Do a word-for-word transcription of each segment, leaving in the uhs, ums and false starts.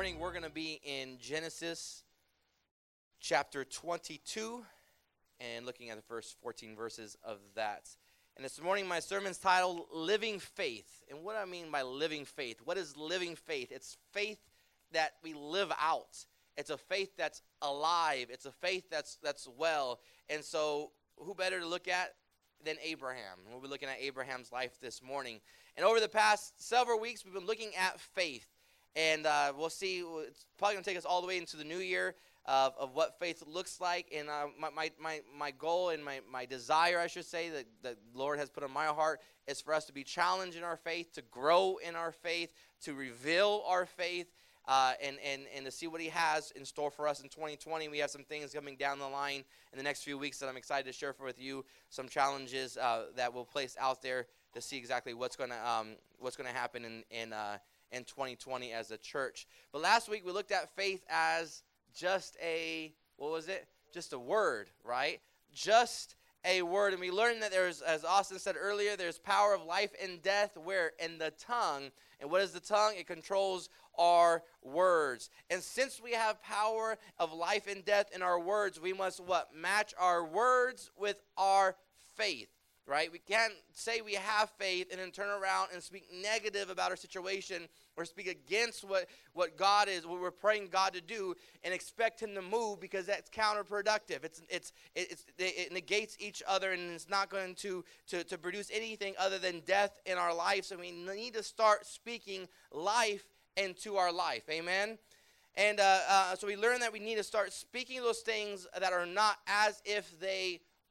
morning we're going to be in Genesis chapter twenty-two and looking at the first fourteen verses of that. And this morning my sermon's titled Living Faith. And what do I mean by living faith? What is living faith? It's faith that we live out. It's a faith that's alive. It's a faith that's that's well. And so who better to look at than Abraham? We'll be looking at Abraham's life this morning. And over the past several weeks, we've been looking at faith. And uh, we'll see, it's probably going to take us all the way into the new year of, of what faith looks like. And uh, my, my, my, my goal and my, my desire, I should say, that the Lord has put on my heart is for us to be challenged in our faith, to grow in our faith, to reveal our faith, Uh, and, and, and to see what he has in store for us in twenty twenty. We have some things coming down the line in the next few weeks that I'm excited to share with you, some challenges uh, that we'll place out there to see exactly what's going to um, what's going to happen in in, uh, in twenty twenty as a church. But last week we looked at faith as just a, what was it? Just a word, right? Just a word. And we learned that there's, as Austin said earlier, there's power of life and death where in the tongue. And what is the tongue? It controls our words. And since we have power of life and death in our words, we must what? Match our words with our faith, right? We can't say we have faith and then turn around and speak negative about our situation or speak against what, what God is, what we're praying God to do, and expect him to move, because that's counterproductive. It's it's it's it negates each other, and it's not going to, to, to produce anything other than death in our life. So we need to start speaking life into our life. Amen. And uh, uh, so we learn that we need to start speaking those things that are not as if they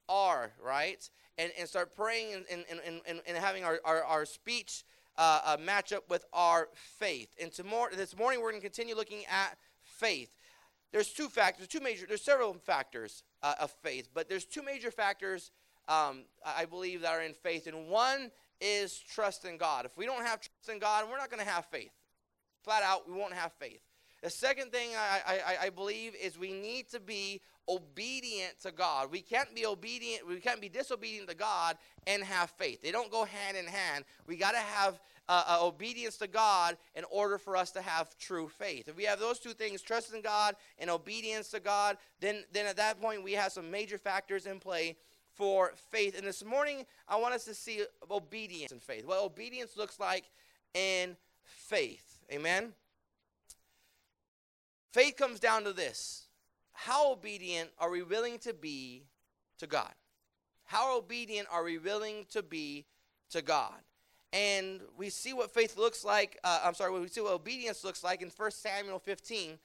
are, right? And and start praying and and, and, and having our, our, our speech uh, uh, match up with our faith. And tomorrow, this morning we're going to continue looking at faith. There's two factors, two major, there's several factors uh, of faith, but there's two major factors um, I believe that are in faith. And one is trust in God. If we don't have trust in God, we're not going to have faith. Flat out, we won't have faith. The second thing I, I, I believe is we need to be obedient to God. We can't be obedient, we can't be disobedient to God and have faith. They don't go hand in hand. We got to have uh, uh, obedience to God in order for us to have true faith. If we have those two things, trust in God and obedience to God, then, then at that point we have some major factors in play for faith. And this morning I want us to see obedience in faith, what obedience looks like in faith. Amen. Faith comes down to this. How obedient are we willing to be to God? How obedient are we willing to be to God? And we see what faith looks like. Uh, I'm sorry, we see what obedience looks like in First Samuel fifteen,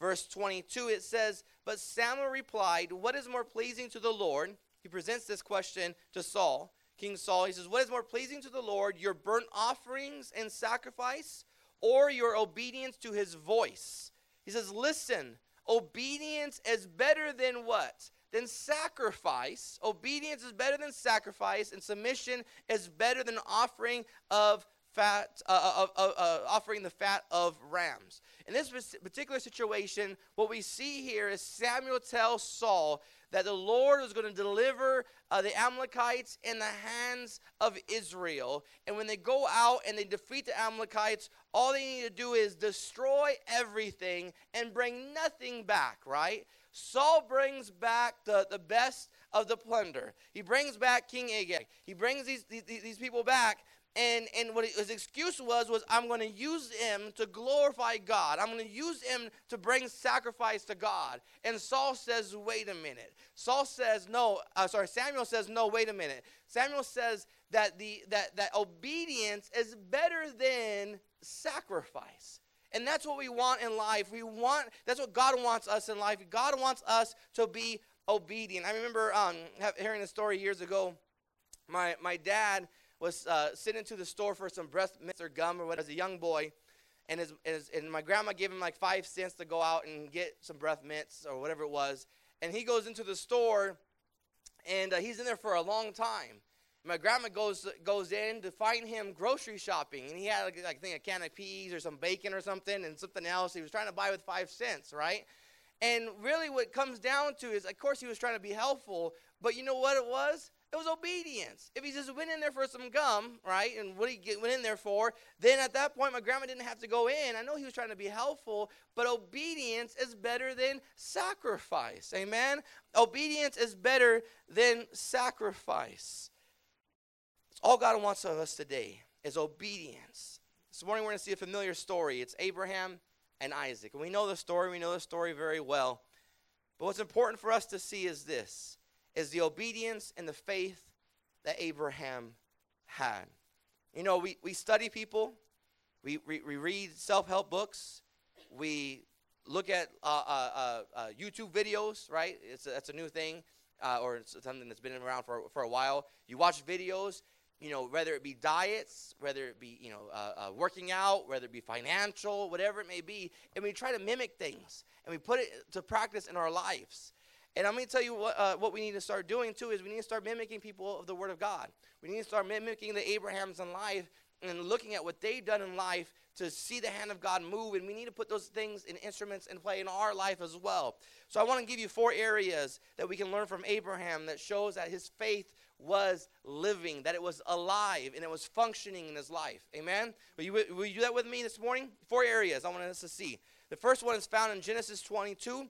verse twenty-two. It says, "But Samuel replied, what is more pleasing to the Lord?" He presents this question to Saul, King Saul. He says, "What is more pleasing to the Lord, your burnt offerings and sacrifice, or your obedience to his voice?" He says, listen, obedience is better than what? Than sacrifice. Obedience is better than sacrifice, and submission is better than offering of fat, uh, of, uh, uh, offering the fat of rams. In this particular situation, what we see here is Samuel tells Saul that the Lord was going to deliver uh, the Amalekites in the hands of Israel. And when they go out and they defeat the Amalekites, all they need to do is destroy everything and bring nothing back, right? Saul brings back the, the best of the plunder. He brings back King Agag. He brings these, these, these people back. And and what his excuse was, was I'm going to use him to glorify God. I'm going to use him to bring sacrifice to God. And Saul says, wait a minute. Saul says, no, uh, sorry, Samuel says, no, wait a minute. Samuel says that the that that obedience is better than sacrifice. And that's what we want in life. We want, that's what God wants us in life. God wants us to be obedient. I remember um, hearing a story years ago. My, my dad was uh, sitting to the store for some breast mints or gum or whatever as a young boy, and his, his and my grandma gave him like five cents to go out and get some breast mints or whatever it was, and he goes into the store, and uh, he's in there for a long time. My grandma goes goes in to find him grocery shopping, and he had like, like I think a can of peas or some bacon or something and something else he was trying to buy with five cents, right? And really, what it comes down to is, of course, he was trying to be helpful, but you know what it was? It was obedience. If he just went in there for some gum, right, and what he get, went in there for, then at that point my grandma didn't have to go in. I know he was trying to be helpful, but obedience is better than sacrifice. Amen? Obedience is better than sacrifice. It's all God wants of us today is obedience. This morning we're going to see a familiar story. It's Abraham and Isaac. And we know the story. We know the story very well. But what's important for us to see is this, is the obedience and the faith that Abraham had. You know, we, we study people. We, we, we read self-help books. We look at uh, uh, uh, uh, YouTube videos, right? It's a, that's a new thing, uh, or it's something that's been around for, for a while. You watch videos, you know, whether it be diets, whether it be, you know, uh, uh, working out, whether it be financial, whatever it may be, and we try to mimic things, and we put it to practice in our lives. And I'm going to tell you what, uh, what we need to start doing, too, is we need to start mimicking people of the Word of God. We need to start mimicking the Abrahams in life and looking at what they've done in life to see the hand of God move. And we need to put those things and instruments in play in our life as well. So I want to give you four areas that we can learn from Abraham that shows that his faith was living, that it was alive, and it was functioning in his life. Amen? Will you, will you do that with me this morning? Four areas I want us to see. The first one is found in Genesis twenty-two.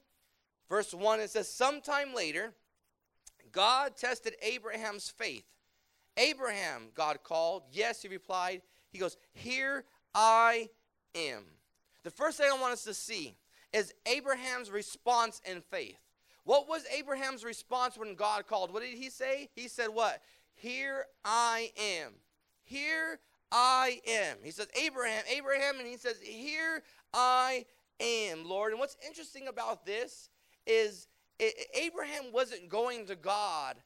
Verse one, it says, sometime later, God tested Abraham's faith. Abraham, God called. Yes, he replied. He goes, here I am. The first thing I want us to see is Abraham's response in faith. What was Abraham's response when God called? What did he say? He said what? Here I am. Here I am. He says, Abraham, Abraham, and he says, here I am, Lord. And what's interesting about this is it, Abraham wasn't going to God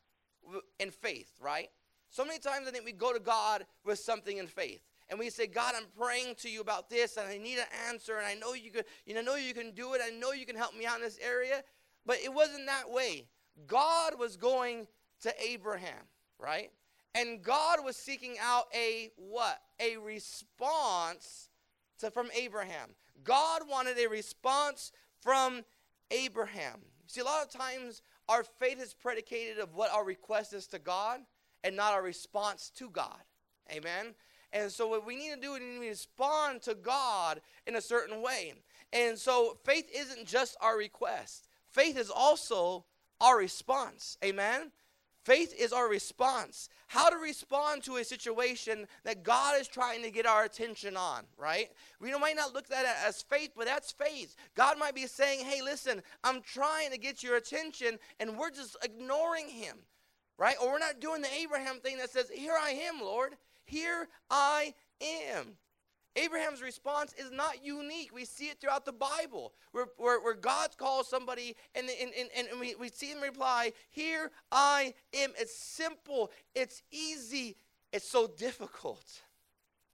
in faith, right? So many times I think we go to God with something in faith. And we say, God, I'm praying to you about this, and I need an answer, and I know you could, you know, I know you can do it. I know you can help me out in this area. But it wasn't that way. God was going to Abraham, right? And God was seeking out a what? A response to, from Abraham. God wanted a response from Abraham. Abraham. See, a lot of times our faith is predicated of what our request is to God and not our response to God. Amen? And so what we need to do is we need to respond to God in a certain way. And so faith isn't just our request. Faith is also our response. Amen? Faith is our response. How to respond to a situation that God is trying to get our attention on, right? We might not look at that as faith, but that's faith. God might be saying, hey, listen, I'm trying to get your attention, and we're just ignoring him, right? Or we're not doing the Abraham thing that says, here I am, Lord. Here I am. Abraham's response is not unique. We see it throughout the Bible where, where, where God calls somebody and, and, and, and we, we see him reply, here I am. It's simple. It's easy. It's so difficult,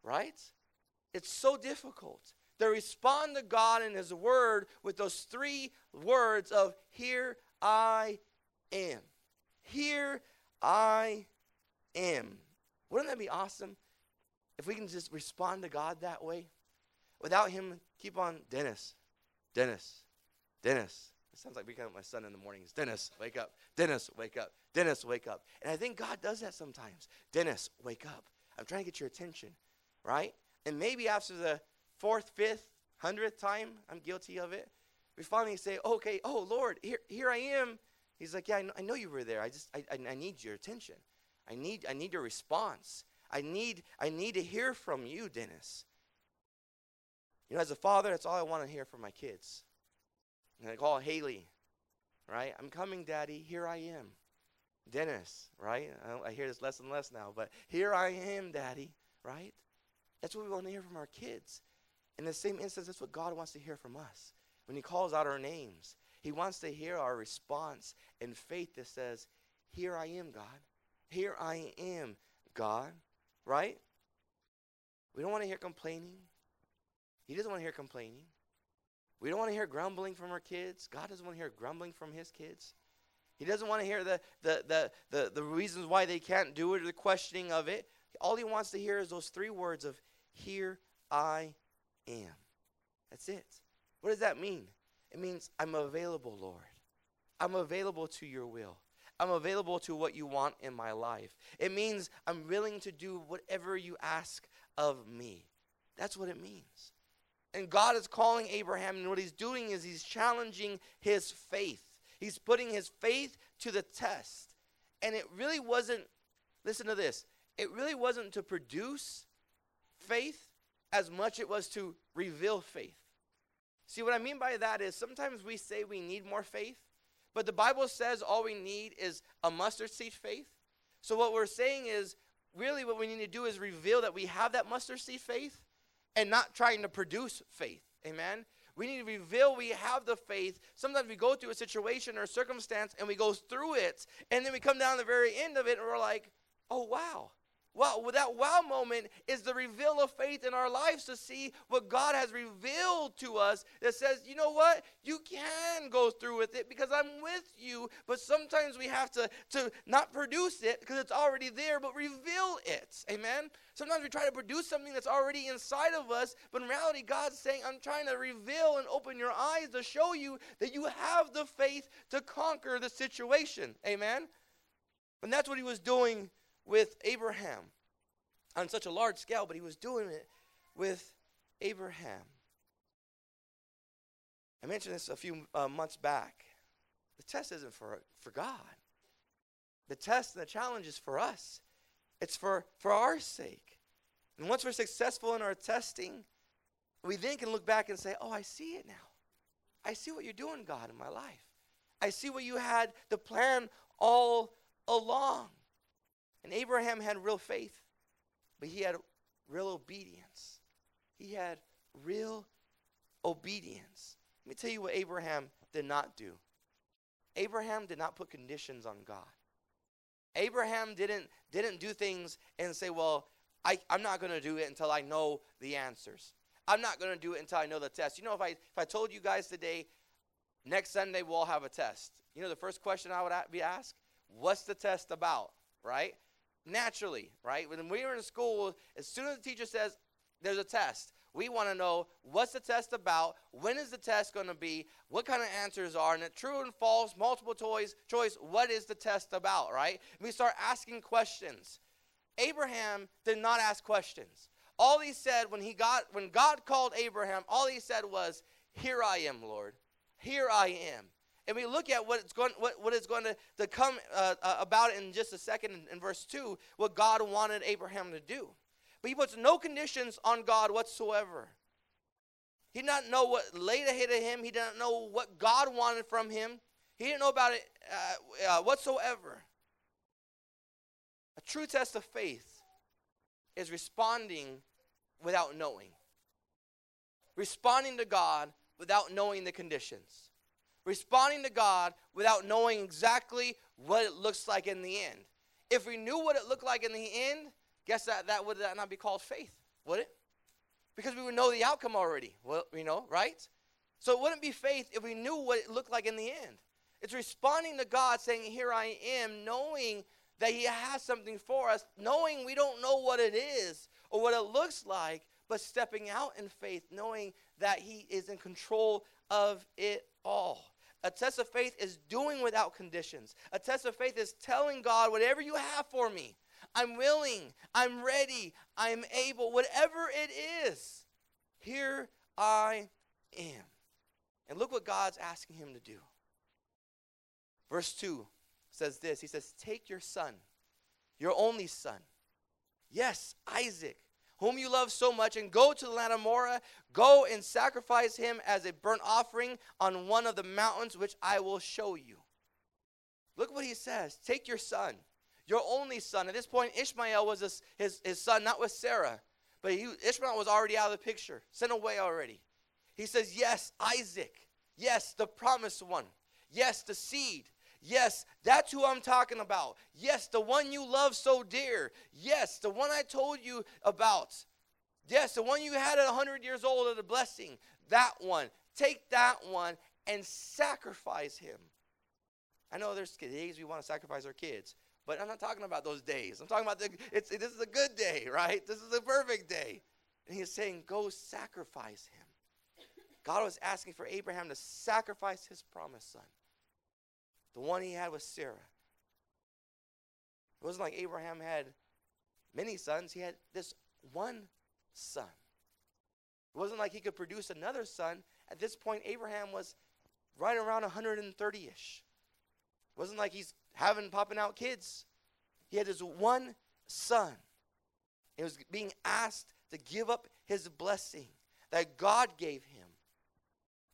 right? It's so difficult to respond to God and his word with those three words of here I am. Here I am. Wouldn't that be awesome? If we can just respond to God that way, without him, keep on, Dennis, Dennis, Dennis. It sounds like we come up with my son in the mornings. Dennis, wake up. Dennis, wake up. Dennis, wake up. And I think God does that sometimes. Dennis, wake up. I'm trying to get your attention, right? And maybe after the fourth, fifth, hundredth time, I'm guilty of it, we finally say, okay, oh, Lord, here here I am. He's like, yeah, I know, I know you were there. I just, I, I, I need your attention. I need, I need your response. I need I need to hear from you, Dennis. You know, as a father, that's all I want to hear from my kids. And I call Haley, right? I'm coming, Daddy. Here I am. Dennis, right? I, I hear this less and less now, but here I am, Daddy, right? That's what we want to hear from our kids. In the same instance, that's what God wants to hear from us. When he calls out our names, he wants to hear our response in faith that says, here I am, God. Here I am, God. Right? We don't want to hear complaining. He doesn't want to hear complaining. We don't want to hear grumbling from our kids. God doesn't want to hear grumbling from his kids. He doesn't want to hear the the the the, the reasons why they can't do it or the questioning of it. All he wants to hear is those three words of, here I am. That's it. What does that mean? It means I'm available, Lord. I'm available to your will. I'm available to what you want in my life. It means I'm willing to do whatever you ask of me. That's what it means. And God is calling Abraham, and what he's doing is he's challenging his faith. He's putting his faith to the test. And it really wasn't, listen to this, it really wasn't to produce faith as much it was to reveal faith. See, what I mean by that is sometimes we say we need more faith, but the Bible says all we need is a mustard seed faith. So what we're saying is really what we need to do is reveal that we have that mustard seed faith and not trying to produce faith. Amen? We need to reveal we have the faith. Sometimes we go through a situation or a circumstance and we go through it, and then we come down to the very end of it and we're like, oh, wow. Wow, well, that wow moment is the reveal of faith in our lives to see what God has revealed to us that says, you know what? You can go through with it because I'm with you. But sometimes we have to, to not produce it because it's already there, but reveal it. Amen? Sometimes we try to produce something that's already inside of us, but in reality, God's saying, I'm trying to reveal and open your eyes to show you that you have the faith to conquer the situation. Amen? And that's what he was doing with Abraham on such a large scale, but he was doing it with Abraham. I mentioned this a few uh, months back. The test isn't for, for God. The test and the challenge is for us. It's for, for our sake. And once we're successful in our testing, we then can look back and say, oh, I see it now. I see what you're doing, God, in my life. I see what you had the plan all along. And Abraham had real faith, but he had real obedience. He had real obedience. Let me tell you what Abraham did not do. Abraham did not put conditions on God. Abraham didn't, didn't do things and say, well, I, I'm not going to do it until I know the answers. I'm not going to do it until I know the test. You know, if I, if I told you guys today, next Sunday we'll have a test. You know, the first question I would be asked, what's the test about, right? Naturally, right? When we were in school, as soon as the teacher says there's a test, we want to know what's the test about, when is the test going to be, what kind of answers are, and it true and false, multiple choice, choice, what is the test about, right? And we start asking questions. Abraham did not ask questions. All he said when he got, when God called Abraham, all he said was, here I am, Lord, here I am. And we look at what it's going, what, what is going to, to come uh, uh, about in just a second in, in verse two, what God wanted Abraham to do. But he puts no conditions on God whatsoever. He did not know what laid ahead of him. He didn't know what God wanted from him. He didn't know about it uh, uh, whatsoever. A true test of faith is responding without knowing. Responding to God without knowing the conditions. Responding to God without knowing exactly what it looks like in the end. If we knew what it looked like in the end, guess that that would not be called faith, would it? Because we would know the outcome already, well, you know, right? So it wouldn't be faith if we knew what it looked like in the end. It's responding to God, saying, here I am, knowing that he has something for us, knowing we don't know what it is or what it looks like, but stepping out in faith, knowing that he is in control of it all. A test of faith is doing without conditions. A test of faith is telling God, whatever you have for me, I'm willing, I'm ready, I'm able, whatever it is, here I am. And look what God's asking him to do. Verse two says this. He says, take your son, your only son, yes, Isaac, whom you love so much, and go to the land of Morah. Go and sacrifice him as a burnt offering on one of the mountains, which I will show you. Look what he says. Take your son, your only son. At this point, Ishmael was his, his, his son, not with Sarah, but he, Ishmael was already out of the picture, sent away already. He says, yes, Isaac. Yes, the promised one. Yes, the seed. Yes, that's who I'm talking about. Yes, the one you love so dear. Yes, the one I told you about. Yes, the one you had at one hundred years old as a blessing. That one. Take that one and sacrifice him. I know there's days we want to sacrifice our kids, but I'm not talking about those days. I'm talking about the, it's, this is a good day, right? This is the perfect day. And he's saying, go sacrifice him. God was asking for Abraham to sacrifice his promised son. The one he had with Sarah, wasn't like Abraham had many sons. He had this one son. It wasn't like he could produce another son. At this point, Abraham was right around one hundred thirty-ish. It wasn't like he's having, popping out kids. He had this one son. He was being asked to give up his blessing that God gave him.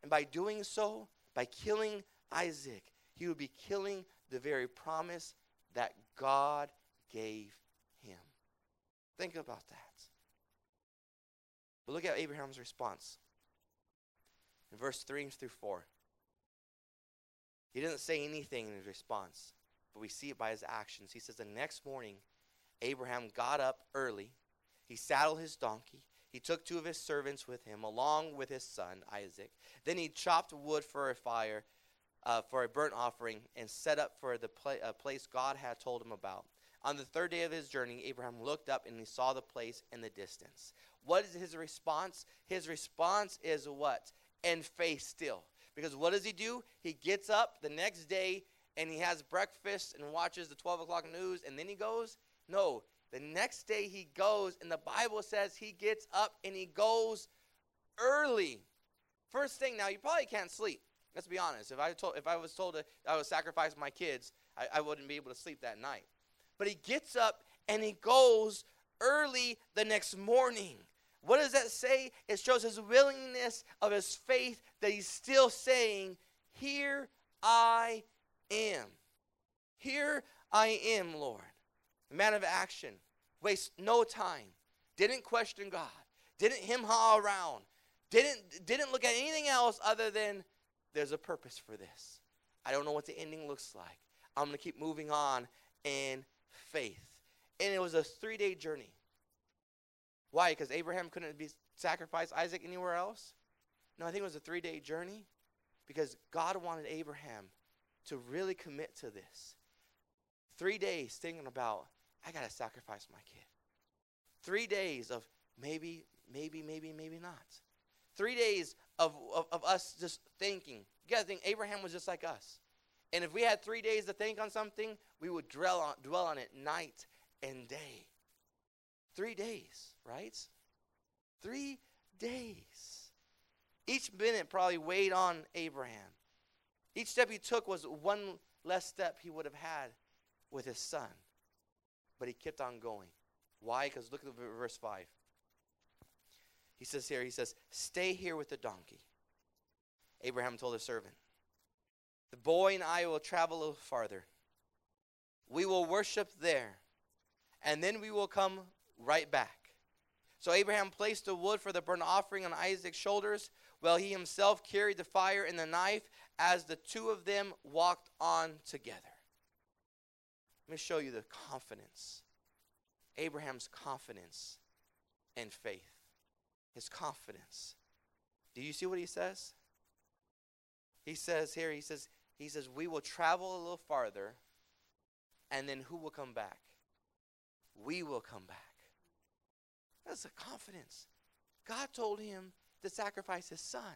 And by doing so, by killing Isaac, he would be killing the very promise that God gave him. Think about that. But look at Abraham's response. In verse three through four. He doesn't say anything in his response, but we see it by his actions. He says, the next morning, Abraham got up early. He saddled his donkey. He took two of his servants with him, along with his son, Isaac. Then he chopped wood for a fire, uh, for a burnt offering, and set up for the pla- uh, place God had told him about. On the third day of his journey, Abraham looked up and he saw the place in the distance. What is his response? His response is what? And faith still. Because what does he do? He gets up the next day and he has breakfast and watches the twelve o'clock news, and then he goes? No. The next day he goes, and the Bible says he gets up and he goes early. First thing, now you probably can't sleep. Let's be honest. If I told, if I was told that I would sacrifice my kids, I, I wouldn't be able to sleep that night. But he gets up and he goes early the next morning. What does that say? It shows his willingness of his faith that he's still saying, here I am. Here I am, Lord. The man of action wastes no time. Didn't question God. Didn't him-ha around. Didn't, didn't look at anything else other than there's a purpose for this. I don't know what the ending looks like. I'm going to keep moving on in faith. And it was a three-day journey. Why? Because Abraham couldn't be sacrificed Isaac anywhere else? No, I think it was a three-day journey because God wanted Abraham to really commit to this. Three days thinking about, I got to sacrifice my kid. Three days of maybe, maybe, maybe, maybe not. Three days of, of, of us just thinking. You got to think, Abraham was just like us. And if we had three days to think on something, we would dwell on, dwell on it night and day. Three days, right? Three days. Each minute probably weighed on Abraham. Each step he took was one less step he would have had with his son. But he kept on going. Why? Because look at verse five. He says here, he says, stay here with the donkey. Abraham told his servant, the boy and I will travel a little farther. We will worship there, and then we will come right back. So Abraham placed the wood for the burnt offering on Isaac's shoulders, while he himself carried the fire and the knife as the two of them walked on together. Let me show you the confidence. Abraham's confidence and faith. His confidence. Do you see what he says? He says here, he says, he says, we will travel a little farther, and then who will come back? We will come back. That's the confidence. God told him to sacrifice his son.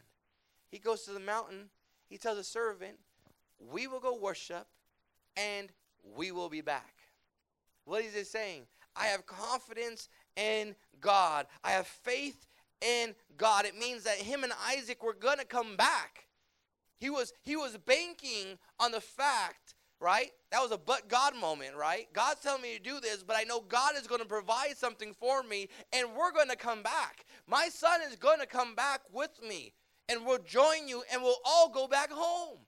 He goes to the mountain. He tells a servant, we will go worship and we will be back. What is he saying? I have confidence in God. I have faith in God. It means that him and Isaac were going to come back. He was, he was banking on the fact, right? That was a but God moment, right? God's telling me to do this, but I know God is going to provide something for me, and we're going to come back. My son is going to come back with me, and we'll join you, and we'll all go back home.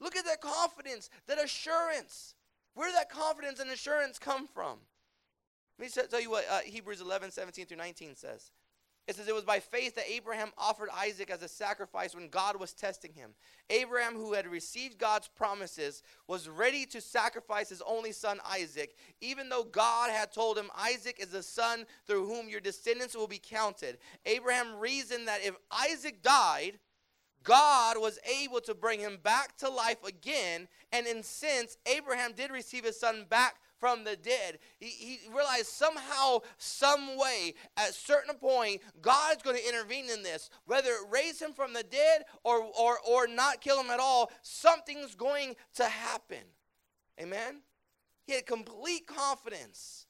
Look at that confidence, that assurance. Where did that confidence and assurance come from? Let me tell you what uh, Hebrews eleven, seventeen through nineteen says. It says, it was by faith that Abraham offered Isaac as a sacrifice when God was testing him. Abraham, who had received God's promises, was ready to sacrifice his only son, Isaac, even though God had told him, Isaac is the son through whom your descendants will be counted. Abraham reasoned that if Isaac died, God was able to bring him back to life again. And in sense, Abraham did receive his son back from the dead. He, he realized somehow, some way, at a certain point, God is going to intervene in this. Whether it raise him from the dead or, or, or not kill him at all, something's going to happen. Amen? He had complete confidence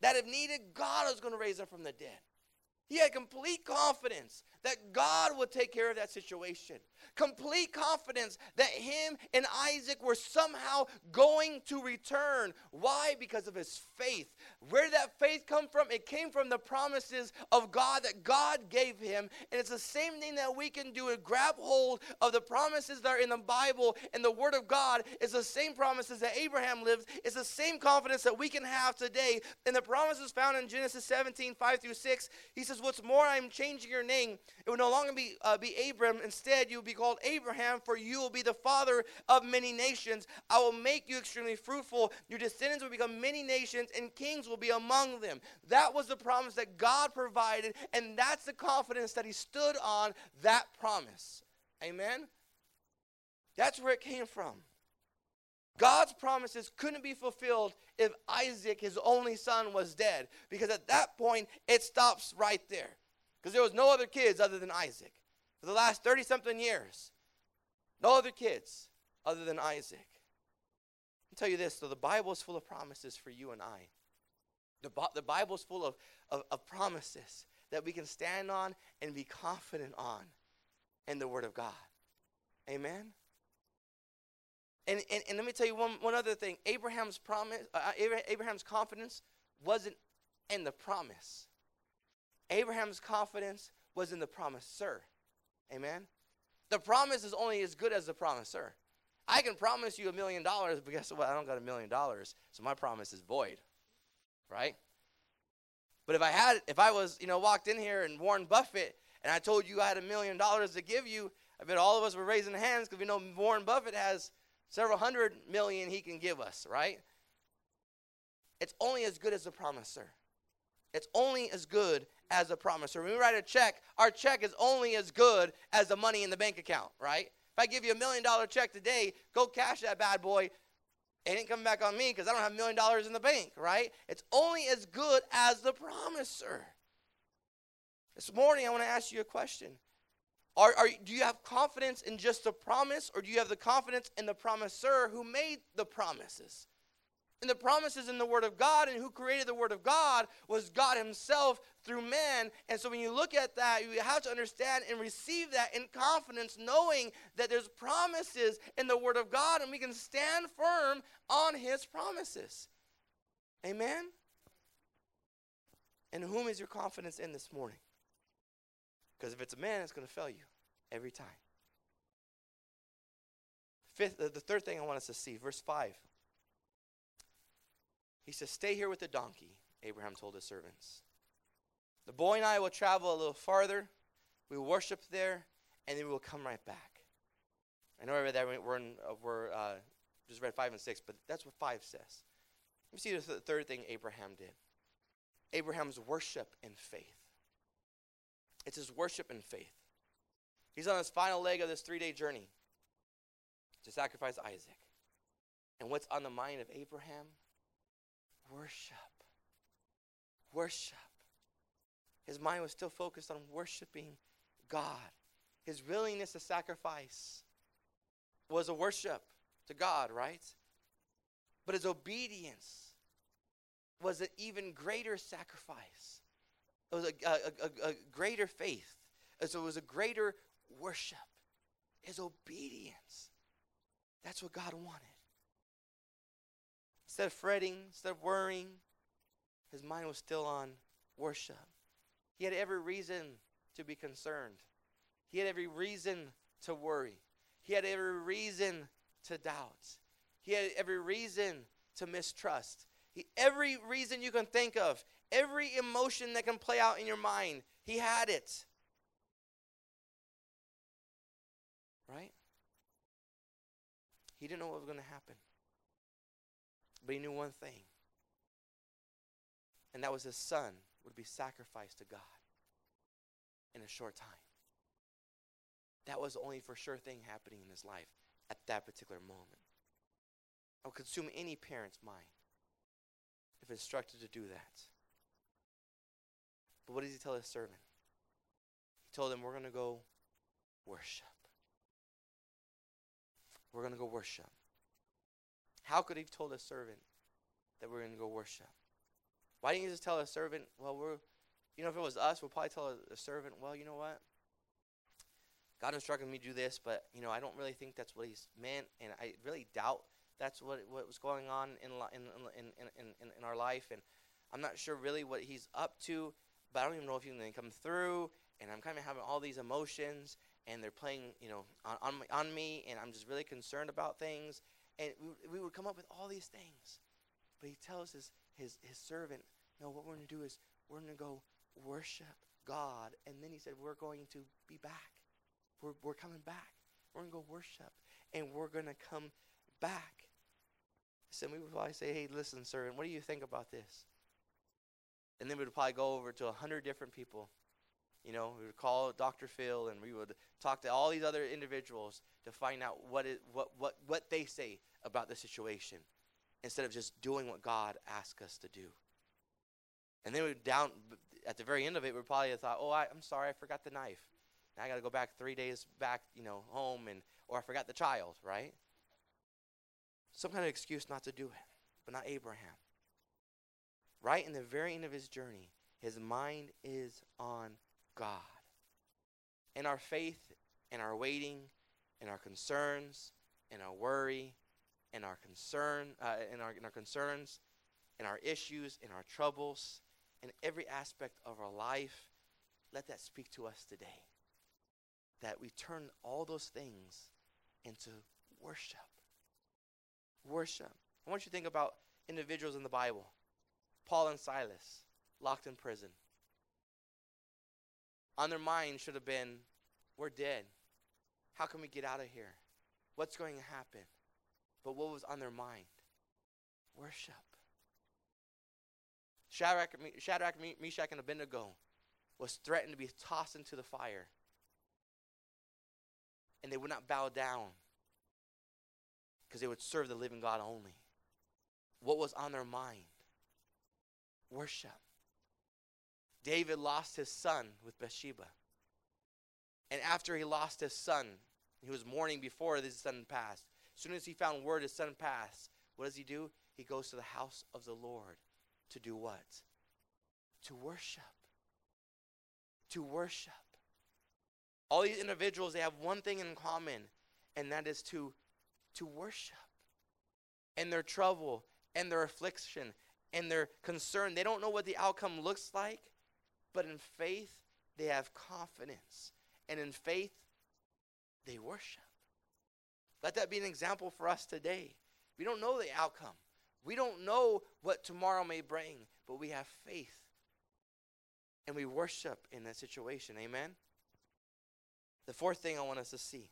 that if needed, God was going to raise up from the dead. He had complete confidence that God would take care of that situation. Complete confidence that him and Isaac were somehow going to return. Why? Because of his faith. Where did that faith come from? It came from the promises of God that God gave him. And it's the same thing that we can do, and grab hold of the promises that are in the Bible and the Word of God. It's the same promises that Abraham lived. It's the same confidence that we can have today. And the promises found in Genesis seventeen, five through six, he says, "What's more, I am changing your name. It will no longer be uh, be Abram. Instead, you will be called Abraham, for you will be the father of many nations. I will make you extremely fruitful. Your descendants will become many nations, and kings will be among them." That was the promise that God provided, and that's the confidence that he stood on, that promise. Amen? That's where it came from. God's promises couldn't be fulfilled if Isaac, his only son, was dead, because at that point, it stops right there. Because there was no other kids other than Isaac. For the last thirty-something years, no other kids other than Isaac. I'll tell you this, though, the Bible is full of promises for you and I. The, the Bible is full of, of, of promises that we can stand on and be confident on in the Word of God. Amen? And, and, and let me tell you one, one other thing. Abraham's promise, uh, Abraham's confidence wasn't in the promise. Abraham's confidence was in the promiser. Amen? The promise is only as good as the promiser. I can promise you a million dollars, but guess what? I don't got a million dollars, so my promise is void, right? But if I had, if I was, you know, walked in here and Warren Buffett, and I told you I had a million dollars to give you, I bet all of us were raising hands because we know Warren Buffett has several hundred million he can give us, right? It's only as good as the promiser. It's only as good as a promiser. When we write a check, our check is only as good as the money in the bank account, right? If I give you a million dollar check today, go cash that bad boy. It ain't coming back on me because I don't have a million dollars in the bank, right? It's only as good as the promiser. This morning, I want to ask you a question. Are, are, do you have confidence in just the promise, or do you have the confidence in the promiser who made the promises? And the promises in the Word of God, and who created the Word of God was God himself through man. And so when you look at that, you have to understand and receive that in confidence, knowing that there's promises in the Word of God, and we can stand firm on his promises. Amen? And whom is your confidence in this morning? Because if it's a man, it's going to fail you every time. Fifth, the third thing I want us to see, verse five. He says, "Stay here with the donkey," Abraham told his servants. "The boy and I will travel a little farther. We will worship there, and then we will come right back." I know I read that we're, in, uh, we're uh, just read five and six, but that's what five says. Let me see the third thing Abraham did. Abraham's worship and faith. It's his worship and faith. He's on his final leg of this three-day journey to sacrifice Isaac. And what's on the mind of Abraham? Worship. Worship. His mind was still focused on worshiping God. His willingness to sacrifice was a worship to God, right? But his obedience was an even greater sacrifice. It was a, a, a, a greater faith. And so it was a greater worship. His obedience. That's what God wanted. Instead of fretting, instead of worrying, his mind was still on worship. He had every reason to be concerned. He had every reason to worry. He had every reason to doubt. He had every reason to mistrust. He, every reason you can think of, every emotion that can play out in your mind, he had it. Right? He didn't know what was going to happen. But he knew one thing, and that was his son would be sacrificed to God in a short time. That was the only for sure thing happening in his life at that particular moment. It would consume any parent's mind if instructed to do that. But what does he tell his servant? He told him, we're going to go worship. We're going to go worship. How could he have told his servant, that we're going to go worship. Why didn't you just tell a servant, well, we're, you know, if it was us, we'll probably tell a, a servant, well, you know what? God instructed me to do this, but, you know, I don't really think that's what he's meant, and I really doubt that's what what was going on in in in in, in, in our life, and I'm not sure really what he's up to, but I don't even know if he's going to come through, and I'm kind of having all these emotions, and they're playing, you know, on on, on me, and I'm just really concerned about things, and we, we would come up with all these things, but he tells his his, his servant, no, what we're going to do is we're going to go worship God, and then he said we're going to be back. We're, we're coming back. We're going to go worship, and we're going to come back. So we would probably say, hey, listen, servant, what do you think about this? And then we would probably go over to a hundred different people. You know, we would call Doctor Phil, and we would talk to all these other individuals to find out what it, what, what, what they say about the situation instead of just doing what God asked us to do. And then we would down, at the very end of it, we probably thought, oh, I, I'm sorry, I forgot the knife. I got to go back three days back, you know, home, and or I forgot the child, right? Some kind of excuse not to do it, but not Abraham. Right in the very end of his journey, his mind is on God. And our faith and our waiting and our concerns and our worry and our concern uh, and, our, and our concerns and our issues and our troubles and every aspect of our life, let that speak to us today. That we turn all those things into worship. Worship. I want you to think about individuals in the Bible. Paul and Silas, locked in prison. On their mind should have been, we're dead. How can we get out of here? What's going to happen? But what was on their mind? Worship. Shadrach, Shadrach, Meshach, and Abednego was threatened to be tossed into the fire. And they would not bow down because they would serve the living God only. What was on their mind? Worship. David lost his son with Bathsheba. And after he lost his son, he was mourning before his son passed. As soon as he found word his son passed, what does he do? He goes to the house of the Lord to do what? To worship. To worship. All these individuals, they have one thing in common, and that is to, to worship. And their trouble, and their affliction, and their concern, they don't know what the outcome looks like, but in faith, they have confidence. And in faith, they worship. Let that be an example for us today. We don't know the outcome. We don't know what tomorrow may bring, but we have faith. And we worship in that situation. Amen? The fourth thing I want us to see.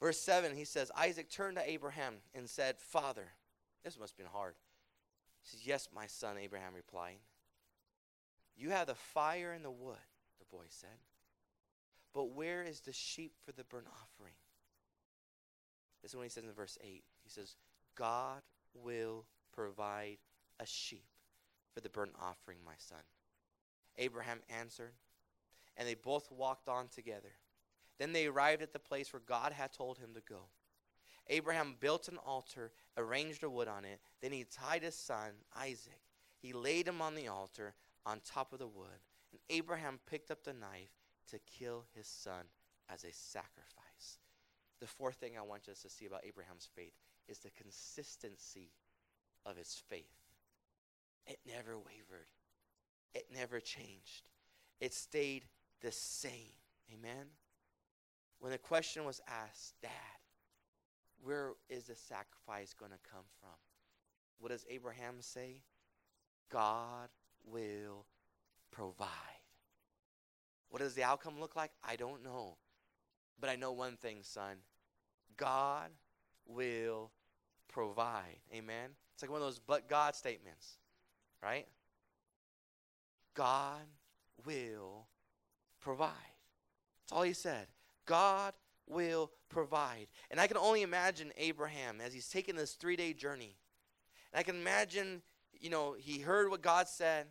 Verse seven, he says, Isaac turned to Abraham and said, Father, this must have been hard. He says, yes, my son, Abraham replied. You have the fire and the wood, the boy said. But where is the sheep for the burnt offering? This is what he says in verse eight. He says, God will provide a sheep for the burnt offering, my son. Abraham answered. And they both walked on together. Then they arrived at the place where God had told him to go. Abraham built an altar, arranged the wood on it. Then he tied his son, Isaac. He laid him on the altar on top of the wood. And Abraham picked up the knife to kill his son as a sacrifice. The fourth thing I want us to see about Abraham's faith is the consistency of his faith. It never wavered. It never changed. It stayed the same. Amen? When the question was asked, Dad, where is the sacrifice going to come from? What does Abraham say? God will provide. What does the outcome look like? I don't know. But I know one thing, son. God will provide. Amen? It's like one of those but God statements, right? God will provide. That's all he said. God will provide. And I can only imagine Abraham as he's taking this three-day journey. And I can imagine, you know, he heard what God said.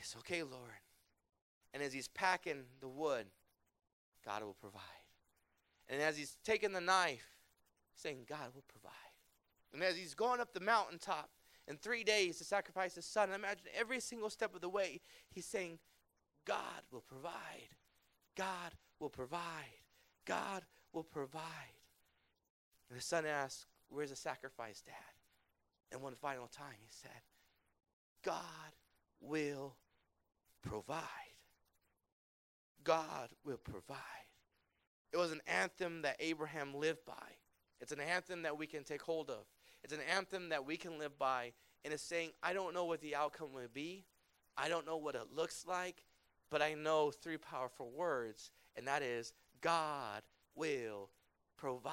It's okay, Lord. And as he's packing the wood, God will provide. And as he's taking the knife, saying, God will provide. And as he's gone up the mountaintop in three days to sacrifice his son, imagine every single step of the way, he's saying, God will provide. God will provide. God will provide. And the son asked, where's the sacrifice, Dad? And one final time he said, God will provide. God will provide. It was an anthem that Abraham lived by. It's an anthem that we can take hold of. It's an anthem that we can live by. And it's saying, I don't know what the outcome will be. I don't know what it looks like. But I know three powerful words. And that is, God will provide.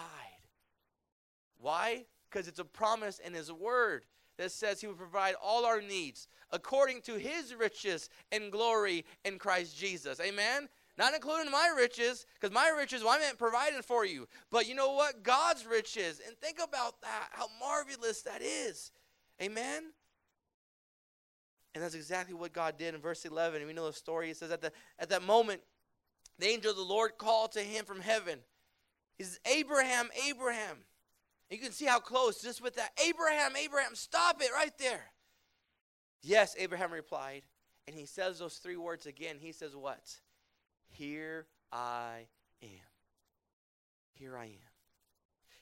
Why? Because it's a promise in his word that says he will provide all our needs according to his riches and glory in Christ Jesus. Amen? Not including my riches, because my riches, well, I meant provided for you. But you know what? God's riches. And think about that, how marvelous that is. Amen? And that's exactly what God did in verse eleven. And we know the story. It says at, the, at that moment, the angel of the Lord called to him from heaven. He says, Abraham, Abraham. And you can see how close just with that. Abraham, Abraham, stop it right there. Yes, Abraham replied. And he says those three words again. He says what? Here I am. Here I am.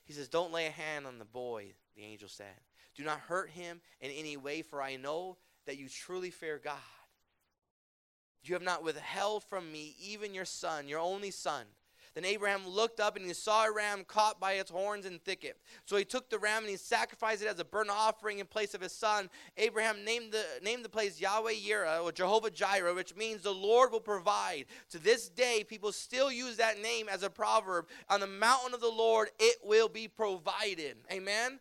He says, don't lay a hand on the boy, the angel said. Do not hurt him in any way, for I know that you truly fear God. You have not withheld from me even your son, your only son. Then Abraham looked up and he saw a ram caught by its horns in thicket. So he took the ram and he sacrificed it as a burnt offering in place of his son. Abraham named the named the place Yahweh Jireh, or Jehovah Jireh, which means the Lord will provide. To this day, people still use that name as a proverb. On the mountain of the Lord, it will be provided. Amen?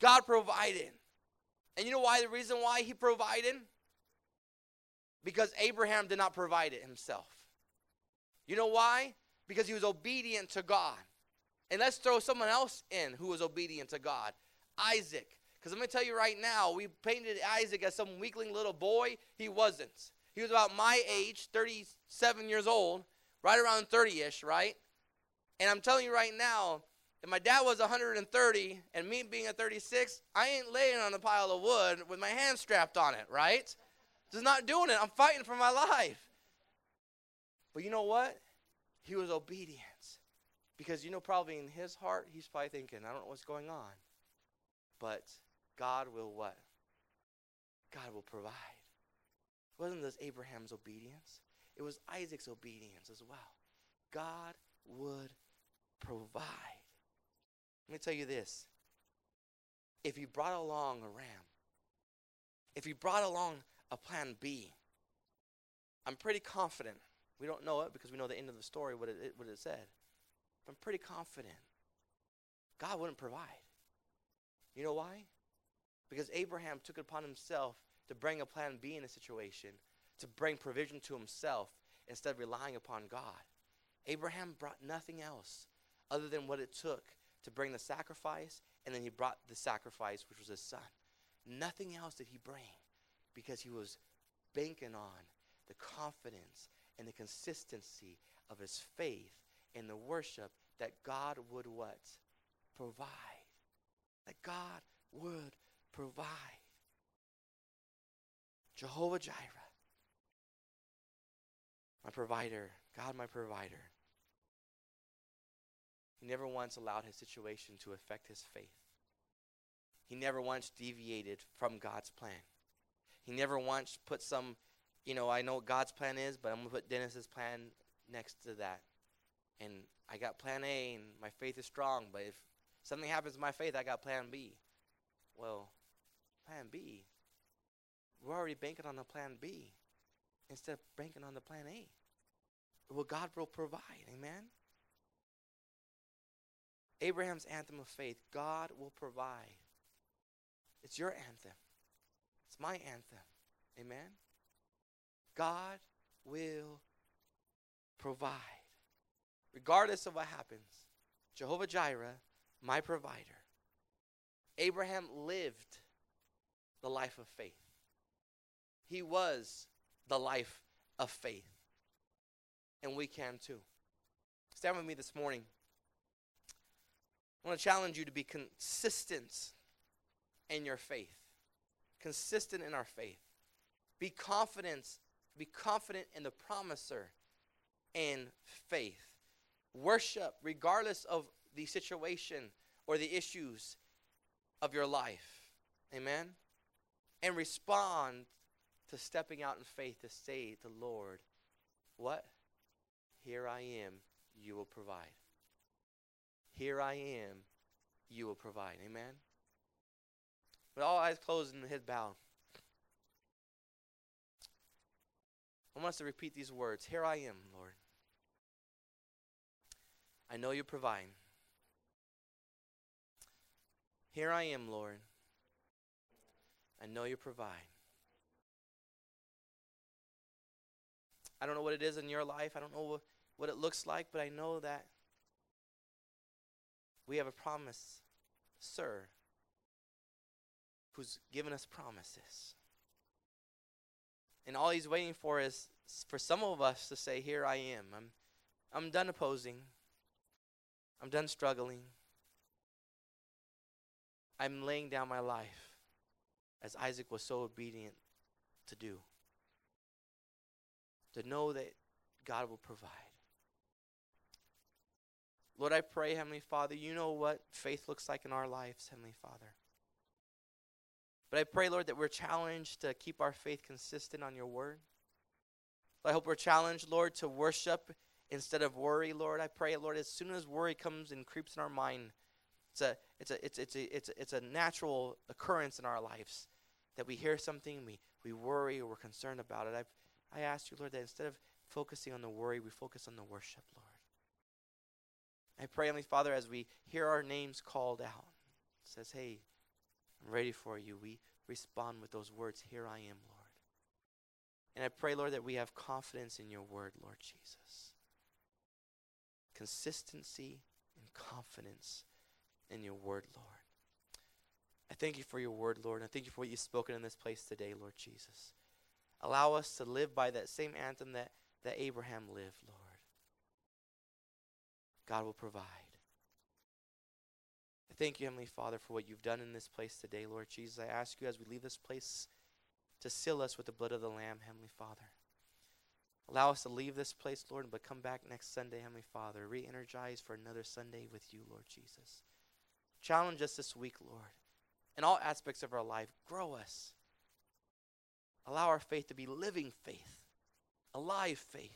God provided. And you know why? The reason why he provided? Because Abraham did not provide it himself. You know why? Because he was obedient to God. And let's throw someone else in who was obedient to God. Isaac. Because I'm going to tell you right now, we painted Isaac as some weakling little boy. He wasn't. He was about my age, thirty-seven years old, right around thirty-ish, right? And I'm telling you right now, if my dad was one hundred thirty and me being a thirty-six, I ain't laying on a pile of wood with my hands strapped on it, right? Just not doing it. I'm fighting for my life. But you know what? He was obedient because, you know, probably in his heart, he's probably thinking, I don't know what's going on. But God will what? God will provide. It wasn't just Abraham's obedience. It was Isaac's obedience as well. God would provide. Let me tell you this. If you brought along a ram, if you brought along a plan B, I'm pretty confident. We don't know it because we know the end of the story, what it, what it said. But I'm pretty confident God wouldn't provide. You know why? Because Abraham took it upon himself to bring a plan B in a situation, to bring provision to himself instead of relying upon God. Abraham brought nothing else other than what it took to bring the sacrifice, and then he brought the sacrifice, which was his son. Nothing else did he bring because he was banking on the confidence and the consistency of his faith and the worship that God would what? Provide. That God would provide. Jehovah Jireh. My provider. God, my provider. He never once allowed his situation to affect his faith. He never once deviated from God's plan. He never once put some, you know, I know what God's plan is, but I'm going to put Dennis's plan next to that. And I got plan A, and my faith is strong, but if something happens to my faith, I got plan B. Well, plan B, we're already banking on the plan B instead of banking on the plan A. Well, God will provide, amen? Abraham's anthem of faith, God will provide. It's your anthem. It's my anthem, amen? God will provide. Regardless of what happens, Jehovah Jireh, my provider. Abraham lived the life of faith. He was the life of faith. And we can too. Stand with me this morning. I want to challenge you to be consistent in your faith. Consistent in our faith. Be confident, be confident in the promiser in faith. Worship regardless of the situation or the issues of your life. Amen? And respond to stepping out in faith to say to the Lord, what? Here I am, you will provide. Here I am, you will provide. Amen? With all eyes closed and head bowed, I want us to repeat these words. Here I am, Lord. I know you provide. Here I am, Lord. I know you provide. I don't know what it is in your life. I don't know wh- what it looks like, but I know that we have a promise, sir, who's given us promises. And all he's waiting for is for some of us to say, here I am. I'm, I'm done opposing. I'm done struggling. I'm laying down my life as Isaac was so obedient to do. To know that God will provide. Lord, I pray, Heavenly Father, you know what faith looks like in our lives, Heavenly Father. But I pray, Lord, that we're challenged to keep our faith consistent on your word. I hope we're challenged, Lord, to worship instead of worry, Lord. I pray, Lord, as soon as worry comes and creeps in our mind, it's a it's a it's it's a, it's a, it's a natural occurrence in our lives that we hear something, we we worry or we're concerned about it. I I ask you, Lord, that instead of focusing on the worry, we focus on the worship, Lord. I pray, Heavenly Father, as we hear our names called out, it says, hey, I'm ready for you. We respond with those words, here I am, Lord. And I pray, Lord, that we have confidence in your word, Lord Jesus. Consistency and confidence in your word, Lord. I thank you for your word, Lord. I thank you for what you've spoken in this place today, Lord Jesus. Allow us to live by that same anthem that, that Abraham lived, Lord. God will provide. I thank you, Heavenly Father, for what you've done in this place today, Lord Jesus. I ask you as we leave this place to seal us with the blood of the Lamb, Heavenly Father. Allow us to leave this place, Lord, but come back next Sunday, Heavenly Father. Re-energize for another Sunday with you, Lord Jesus. Challenge us this week, Lord, in all aspects of our life. Grow us. Allow our faith to be living faith, alive faith.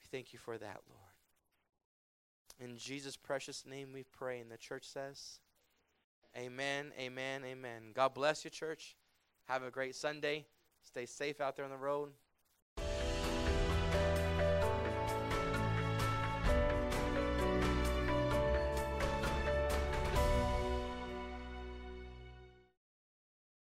We thank you for that, Lord. In Jesus' precious name we pray, and the church says, amen, amen, amen. God bless you, church. Have a great Sunday. Stay safe out there on the road.